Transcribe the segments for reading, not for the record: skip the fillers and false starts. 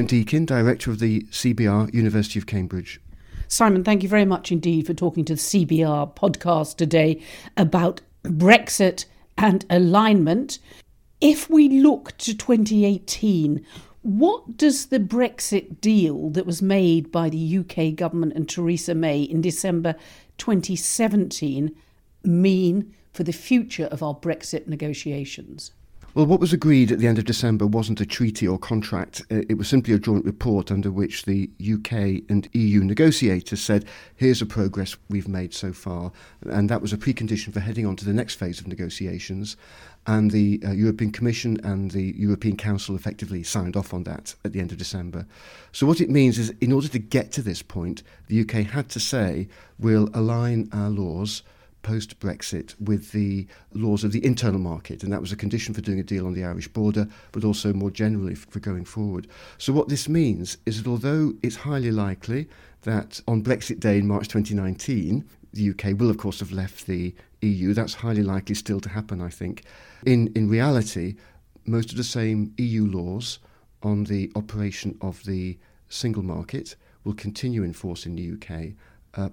Simon Deakin, Director of the CBR, University of Cambridge. Simon, thank you very much indeed for talking to the CBR podcast today about Brexit and alignment. If we look to 2018, what does the Brexit deal that was made by the UK government and Theresa May in December 2017 mean for the future of our Brexit negotiations? Well, what was agreed at the end of December wasn't a treaty or contract. It was simply a joint report under which the UK and EU negotiators said, here's the progress we've made so far. And that was a precondition for heading on to the next phase of negotiations. And the European Commission and the European Council effectively signed off on that at the end of December. So what it means is, in order to get to this point, the UK had to say, we'll align our laws post-Brexit with the laws of the internal market, and that was a condition for doing a deal on the Irish border, but also more generally for going forward. So what this means is that although it's highly likely that on Brexit Day in March 2019, the UK will of course have left the EU, that's highly likely still to happen, I think. In reality, most of the same EU laws on the operation of the single market will continue in force in the UK,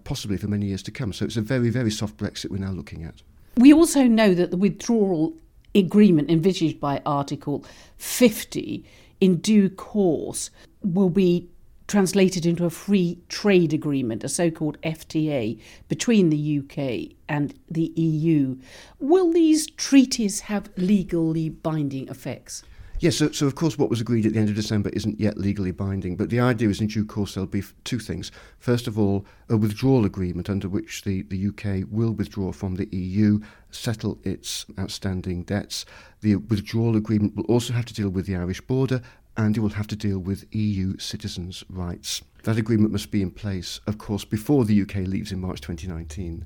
possibly for many years to come. So it's a very, very soft Brexit we're now looking at. We also know that the withdrawal agreement envisaged by Article 50 in due course will be translated into a free trade agreement, a so-called FTA, between the UK and the EU. Will these treaties have legally binding effects? Yes, so of course what was agreed at the end of December isn't yet legally binding, but the idea is in due course there'll be two things. First of all, a withdrawal agreement under which the UK will withdraw from the EU, settle its outstanding debts. The withdrawal agreement will also have to deal with the Irish border, and it will have to deal with EU citizens' rights. That agreement must be in place, of course, before the UK leaves in March 2019.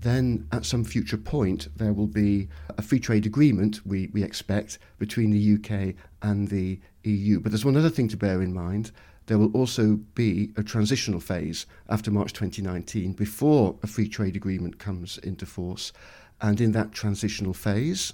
Then at some future point there will be a free trade agreement, we expect, between the UK and the EU. But there's one other thing to bear in mind. There will also be a transitional phase after March 2019 before a free trade agreement comes into force. And in that transitional phase,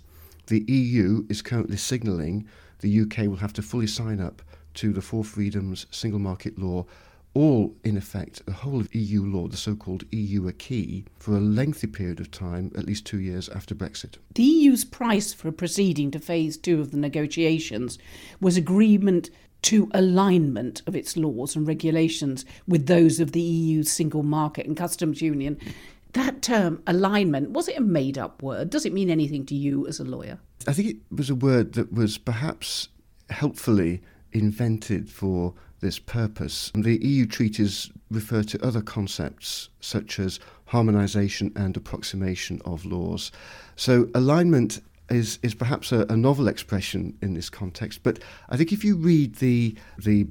the EU is currently signalling the UK will have to fully sign up to the Four Freedoms Single Market Law, all, in effect, the whole of EU law, the so-called EU acquis, for a lengthy period of time, at least 2 years after Brexit. The EU's price for proceeding to phase two of the negotiations was agreement to alignment of its laws and regulations with those of the EU's single market and customs union. That term, alignment, was it a made-up word? Does it mean anything to you as a lawyer? I think it was a word that was perhaps helpfully invented for this purpose. And the EU treaties refer to other concepts such as harmonisation and approximation of laws. So alignment is perhaps a novel expression in this context, but I think if you read the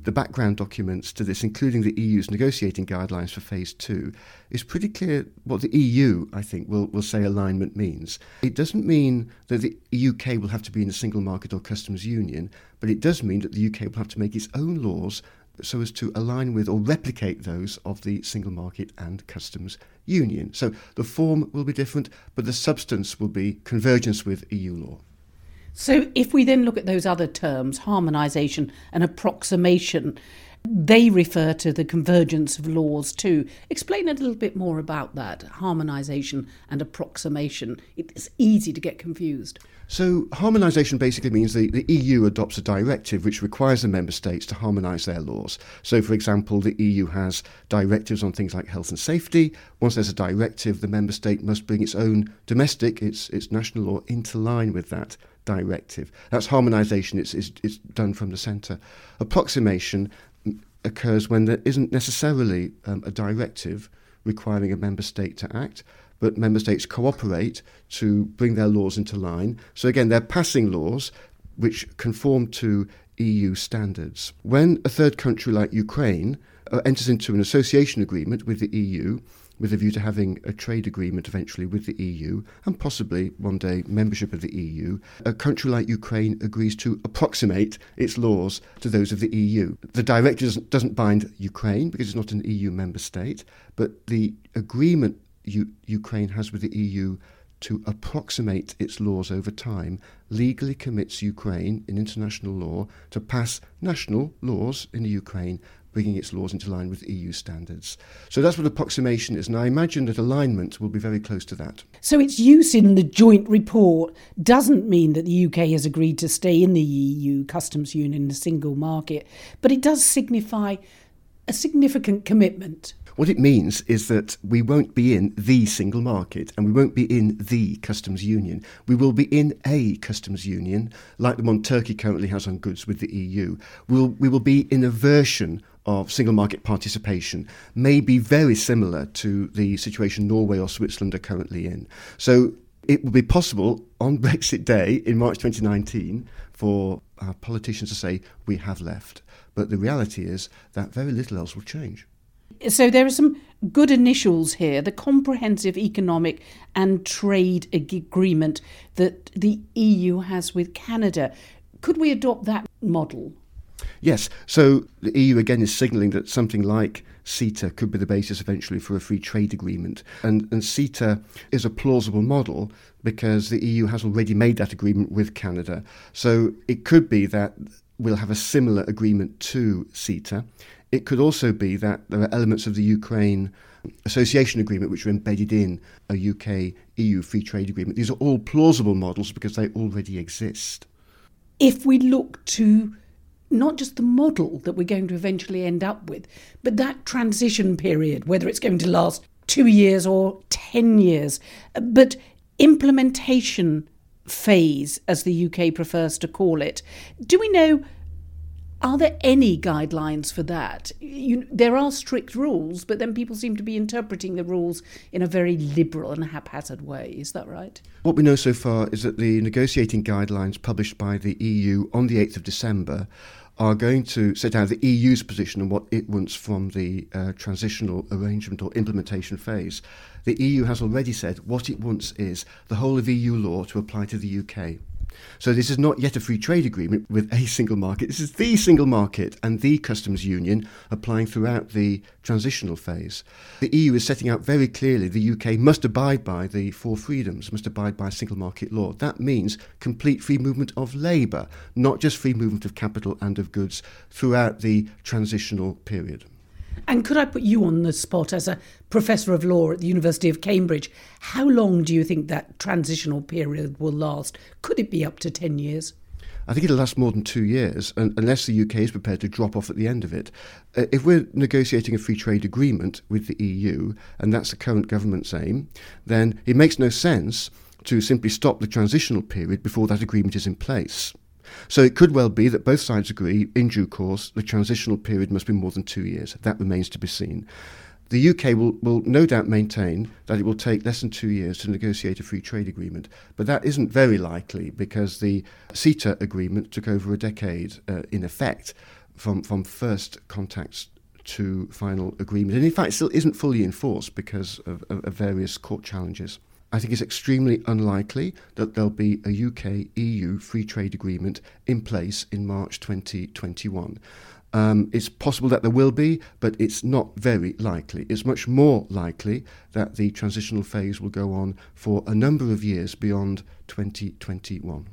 background documents to this, including the EU's negotiating guidelines for phase two, it's pretty clear what the EU, I think, will say alignment means. It doesn't mean that the UK will have to be in a single market or customs union, but it does mean that the UK will have to make its own laws so as to align with or replicate those of the single market and customs union. So the form will be different, but the substance will be convergence with EU law. So if we then look at those other terms, harmonisation and approximation, they refer to the convergence of laws too. Explain a little bit more about that, harmonisation and approximation. It's easy to get confused. So harmonisation basically means the EU adopts a directive which requires the member states to harmonise their laws. So, for example, the EU has directives on things like health and safety. Once there's a directive, the member state must bring its own domestic, its national law, into line with that directive. That's harmonisation. It's done from the centre. Approximation occurs when there isn't necessarily a directive requiring a member state to act, but member states cooperate to bring their laws into line. So again, they're passing laws which conform to EU standards. When a third country like Ukraine enters into an association agreement with the EU, with a view to having a trade agreement eventually with the EU, and possibly one day membership of the EU, a country like Ukraine agrees to approximate its laws to those of the EU. The directive doesn't bind Ukraine because it's not an EU member state, but the agreement Ukraine has with the EU to approximate its laws over time, legally commits Ukraine in international law to pass national laws in the Ukraine, bringing its laws into line with EU standards. So that's what approximation is, and I imagine that alignment will be very close to that. So its use in the joint report doesn't mean that the UK has agreed to stay in the EU customs union, the single market, but it does signify a significant commitment. What it means is that we won't be in the single market and we won't be in the customs union. We will be in a customs union, like the one Turkey currently has on goods with the EU. We will be in a version of single market participation, may be very similar to the situation Norway or Switzerland are currently in. So it will be possible on Brexit Day in March 2019 for our politicians to say we have left. But the reality is that very little else will change. So there are some good initials here, the comprehensive economic and trade agreement that the EU has with Canada. Could we adopt that model? Yes, so the EU again is signalling that something like CETA could be the basis eventually for a free trade agreement. And CETA is a plausible model because the EU has already made that agreement with Canada. So it could be that we'll have a similar agreement to CETA. It could also be that there are elements of the Ukraine Association Agreement which are embedded in a UK-EU free trade agreement. These are all plausible models because they already exist. If we look to not just the model that we're going to eventually end up with, but that transition period, whether it's going to last 2 years or 10 years, but implementation phase, as the UK prefers to call it, do we know, are there any guidelines for that? There are strict rules, but then people seem to be interpreting the rules in a very liberal and haphazard way. Is that right? What we know so far is that the negotiating guidelines published by the EU on the 8th of December are going to set out the EU's position and what it wants from the transitional arrangement or implementation phase. The EU has already said what it wants is the whole of EU law to apply to the UK. So this is not yet a free trade agreement with a single market. This is the single market and the customs union applying throughout the transitional phase. The EU is setting out very clearly the UK must abide by the four freedoms, must abide by single market law. That means complete free movement of labour, not just free movement of capital and of goods throughout the transitional period. And could I put you on the spot as a professor of law at the University of Cambridge? How long do you think that transitional period will last? Could it be up to 10 years? I think it'll last more than 2 years, unless the UK is prepared to drop off at the end of it. If we're negotiating a free trade agreement with the EU, and that's the current government's aim, then it makes no sense to simply stop the transitional period before that agreement is in place. So it could well be that both sides agree, in due course, the transitional period must be more than 2 years. That remains to be seen. The UK will no doubt maintain that it will take less than 2 years to negotiate a free trade agreement, but that isn't very likely because the CETA agreement took over a decade, in effect, from first contacts to final agreement. And in fact, it still isn't fully enforced because of various court challenges. I think it's extremely unlikely that there'll be a UK-EU free trade agreement in place in March 2021. It's possible that there will be, but it's not very likely. It's much more likely that the transitional phase will go on for a number of years beyond 2021.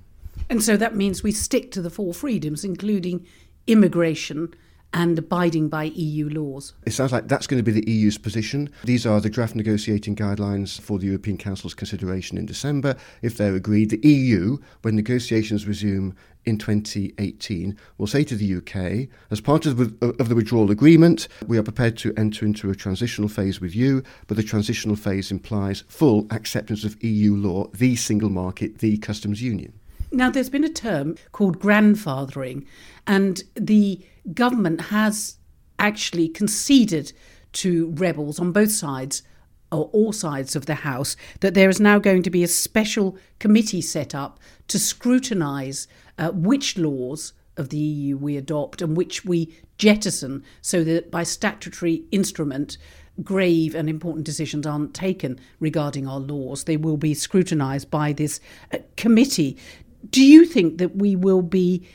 And so that means we stick to the four freedoms, including immigration and abiding by EU laws. It sounds like that's going to be the EU's position. These are the draft negotiating guidelines for the European Council's consideration in December. If they're agreed, the EU, when negotiations resume in 2018, will say to the UK, as part of the withdrawal agreement, we are prepared to enter into a transitional phase with you, but the transitional phase implies full acceptance of EU law, the single market, the customs union. Now, there's been a term called grandfathering, and the government has actually conceded to rebels on both sides, or all sides of the House, that there is now going to be a special committee set up to scrutinise which laws of the EU we adopt and which we jettison, so that by statutory instrument, grave and important decisions aren't taken regarding our laws. They will be scrutinised by this committee. Do you think that we will be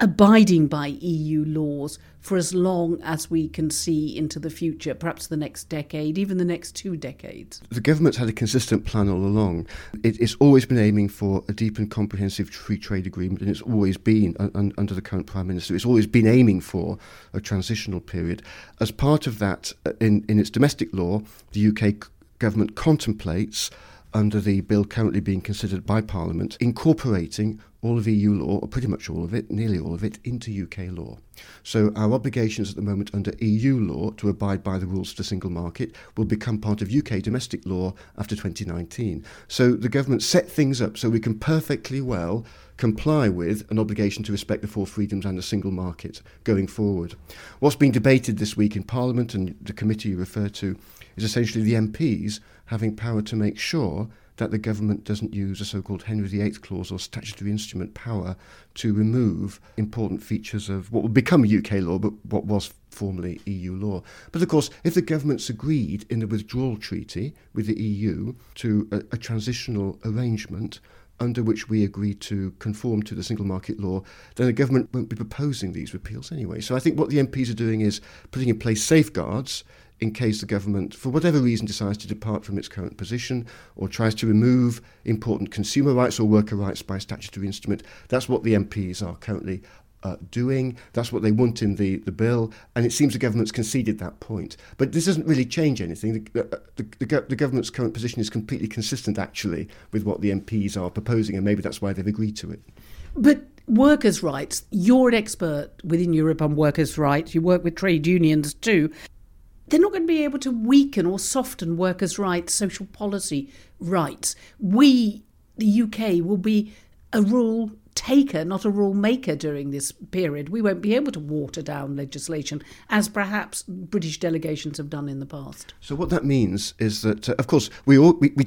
abiding by EU laws for as long as we can see into the future, perhaps the next decade, even the next 2 decades. The government's had a consistent plan all along. It's always been aiming for a deep and comprehensive free trade agreement, and it's always been, under the current Prime Minister, it's always been aiming for a transitional period. As part of that, in its domestic law, the UK government contemplates, under the bill currently being considered by Parliament, incorporating all of EU law, or pretty much all of it, nearly all of it, into UK law. So our obligations at the moment under EU law to abide by the rules of the single market will become part of UK domestic law after 2019. So the government set things up so we can perfectly well comply with an obligation to respect the four freedoms and the single market going forward. What's being debated this week in Parliament, and the committee you refer to, is essentially the MPs having power to make sure that the government doesn't use a so-called Henry VIII clause or statutory instrument power to remove important features of what will become UK law, but what was formerly EU law. But of course, if the government's agreed in the withdrawal treaty with the EU to a transitional arrangement under which we agree to conform to the single market law, then the government won't be proposing these repeals anyway. So I think what the MPs are doing is putting in place safeguards in case the government, for whatever reason, decides to depart from its current position or tries to remove important consumer rights or worker rights by statutory instrument. That's what the MPs are currently doing. That's what they want in the bill, and it seems the government's conceded that point. But this doesn't really change anything. The government's current position is completely consistent, actually, with what the MPs are proposing, and maybe that's why they've agreed to it. But workers' rights, you're an expert within Europe on workers' rights. You work with trade unions too. They're not going to be able to weaken or soften workers' rights, social policy rights. We, the UK, will be a rule taker, not a rule maker during this period. We won't be able to water down legislation, as perhaps British delegations have done in the past. So what that means is that, of course, we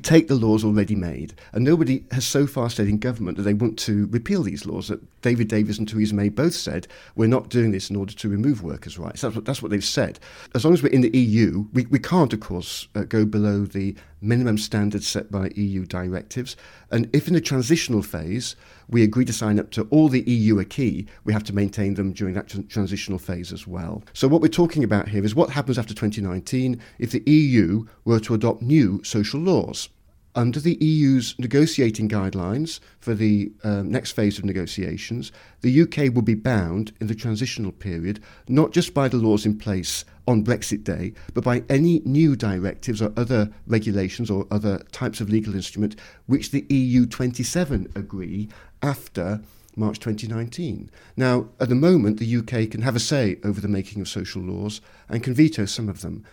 take the laws already made, and nobody has so far said in government that they want to repeal these laws. That David Davis and Theresa May both said, we're not doing this in order to remove workers' rights. That's what they've said. As long as we're in the EU, we can't, of course, go below the minimum standards set by EU directives. And if in the transitional phase we agree to sign up to all the EU acquis, we have to maintain them during that transitional phase as well. So what we're talking about here is what happens after 2019 if the EU were to adopt new social laws. Under the EU's negotiating guidelines for the next phase of negotiations, the UK will be bound in the transitional period, not just by the laws in place on Brexit Day, but by any new directives or other regulations or other types of legal instrument which the EU 27 agree after March 2019. Now, at the moment, the UK can have a say over the making of social laws and can veto some of them.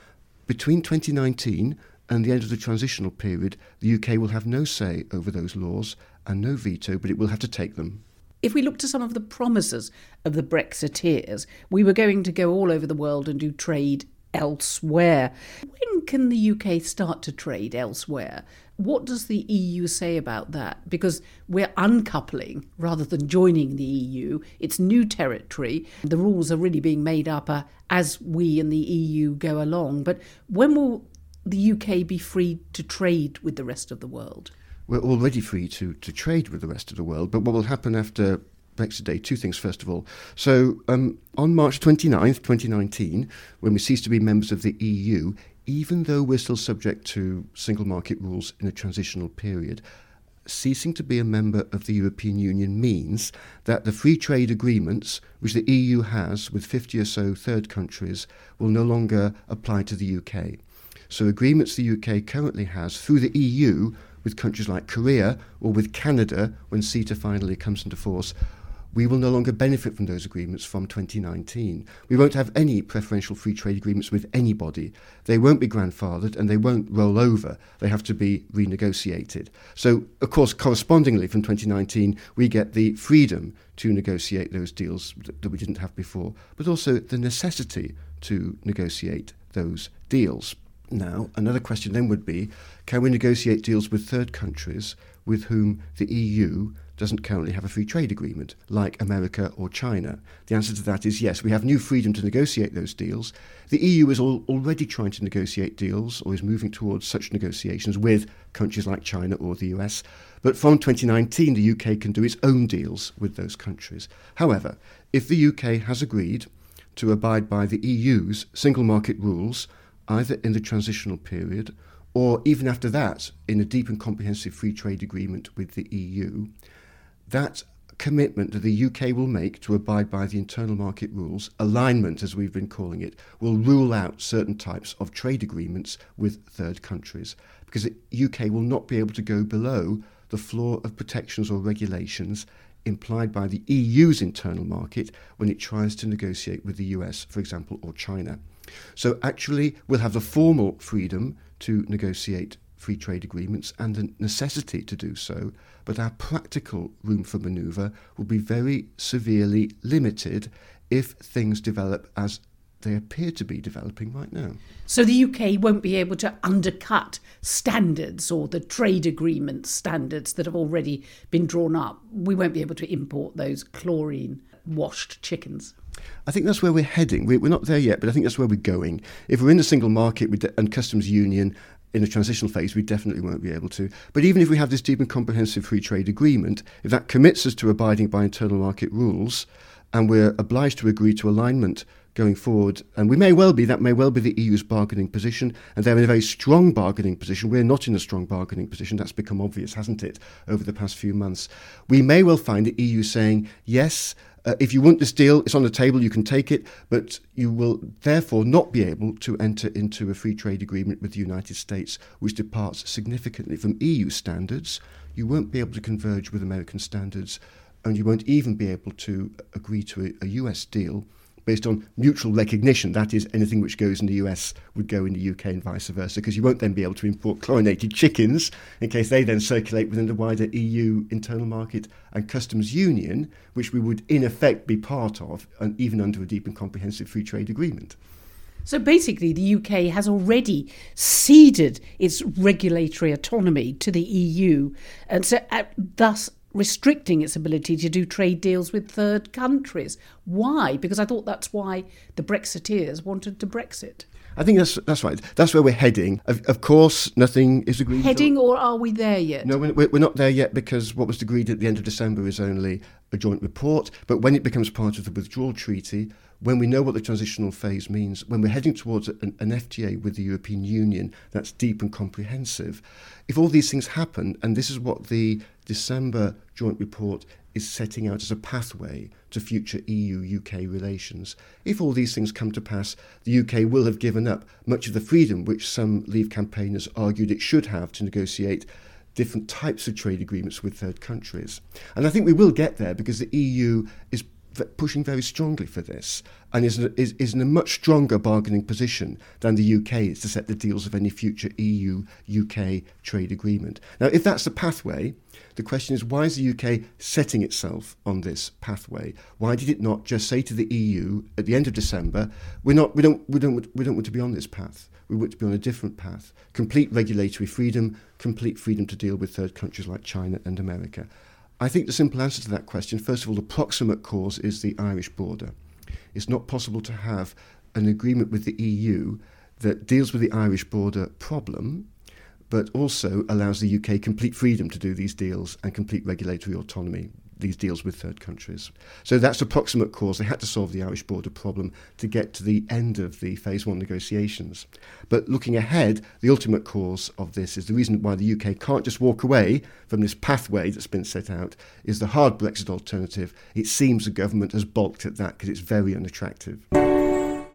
Between 2019 and the end of the transitional period, the UK will have no say over those laws and no veto, but it will have to take them. If we look to some of the promises of the Brexiteers, we were going to go all over the world and do trade elsewhere. When can the UK start to trade elsewhere? What does the EU say about that? Because we're uncoupling rather than joining the EU. It's new territory. The rules are really being made up as we and the EU go along. But when will the UK be free to trade with the rest of the world? We're already free to trade with the rest of the world, but what will happen after Brexit Day? 2 things, first of all. So on March 29th, 2019, when we cease to be members of the EU, even though we're still subject to single market rules in a transitional period, ceasing to be a member of the European Union means that the free trade agreements which the EU has with 50 or so third countries will no longer apply to the UK. So agreements the UK currently has through the EU with countries like Korea or with Canada, when CETA finally comes into force, we will no longer benefit from those agreements from 2019. We won't have any preferential free trade agreements with anybody. They won't be grandfathered and they won't roll over. They have to be renegotiated. So, of course, correspondingly from 2019, we get the freedom to negotiate those deals that we didn't have before, but also the necessity to negotiate those deals. Now, another question then would be, can we negotiate deals with third countries with whom the EU, doesn't currently have a free trade agreement, like America or China? The answer to that is yes, we have new freedom to negotiate those deals. The EU is already trying to negotiate deals, or is moving towards such negotiations with countries like China or the US. But from 2019, the UK can do its own deals with those countries. However, if the UK has agreed to abide by the EU's single market rules, either in the transitional period or even after that, in a deep and comprehensive free trade agreement with the EU, that commitment that the UK will make to abide by the internal market rules, alignment as we've been calling it, will rule out certain types of trade agreements with third countries, because the UK will not be able to go below the floor of protections or regulations implied by the EU's internal market when it tries to negotiate with the US, for example, or China. So actually, we'll have the formal freedom to negotiate free trade agreements and the necessity to do so, but our practical room for manoeuvre will be very severely limited if things develop as they appear to be developing right now. So the UK won't be able to undercut standards or the trade agreement standards that have already been drawn up. We won't be able to import those chlorine-washed chickens. I think that's where we're heading. We're not there yet, but I think that's where we're going. If we're in a single market and customs union in a transitional phase, we definitely won't be able to. But even if we have this deep and comprehensive free trade agreement, if that commits us to abiding by internal market rules, and we're obliged to agree to alignment going forward, and that may well be the EU's bargaining position, and they're in a very strong bargaining position. We're not in a strong bargaining position. That's become obvious, hasn't it, over the past few months. We may well find the EU saying, yes, if you want this deal, it's on the table, you can take it, but you will therefore not be able to enter into a free trade agreement with the United States, which departs significantly from EU standards. You won't be able to converge with American standards, and you won't even be able to agree to a US deal based on mutual recognition. That is, anything which goes in the US would go in the UK and vice versa, because you won't then be able to import chlorinated chickens in case they then circulate within the wider EU internal market and customs union, which we would in effect be part of, and even under a deep and comprehensive free trade agreement. So basically, the UK has already ceded its regulatory autonomy to the EU, and so thus restricting its ability to do trade deals with third countries. Why? Because I thought that's why the Brexiteers wanted to Brexit. I think that's right. That's where we're heading. Of course, nothing is agreed. Heading, or are we there yet? No, we're not there yet, because what was agreed at the end of December is only a joint report. But when it becomes part of the withdrawal treaty, when we know what the transitional phase means, when we're heading towards an FTA with the European Union that's deep and comprehensive, if all these things happen, and this is what the December joint report is setting out as a pathway to future EU-UK relations. If all these things come to pass, the UK will have given up much of the freedom which some Leave campaigners argued it should have to negotiate different types of trade agreements with third countries. And I think we will get there, because the EU is pushing very strongly for this, and is in a much stronger bargaining position than the UK is to set the deals of any future EU-UK trade agreement. Now, if that's the pathway, the question is, why is the UK setting itself on this pathway? Why did it not just say to the EU at the end of December, we don't want to be on this path. We want to be on a different path. Complete regulatory freedom, complete freedom to deal with third countries like China and America. I think the simple answer to that question, first of all, the proximate cause is the Irish border. It's not possible to have an agreement with the EU that deals with the Irish border problem, but also allows the UK complete freedom to do these deals and complete regulatory autonomy, these deals with third countries. So that's the proximate cause. They had to solve the Irish border problem to get to the end of the Phase 1 negotiations. But looking ahead, the ultimate cause of this is the reason why the UK can't just walk away from this pathway that's been set out is the hard Brexit alternative. It seems the government has balked at that because it's very unattractive.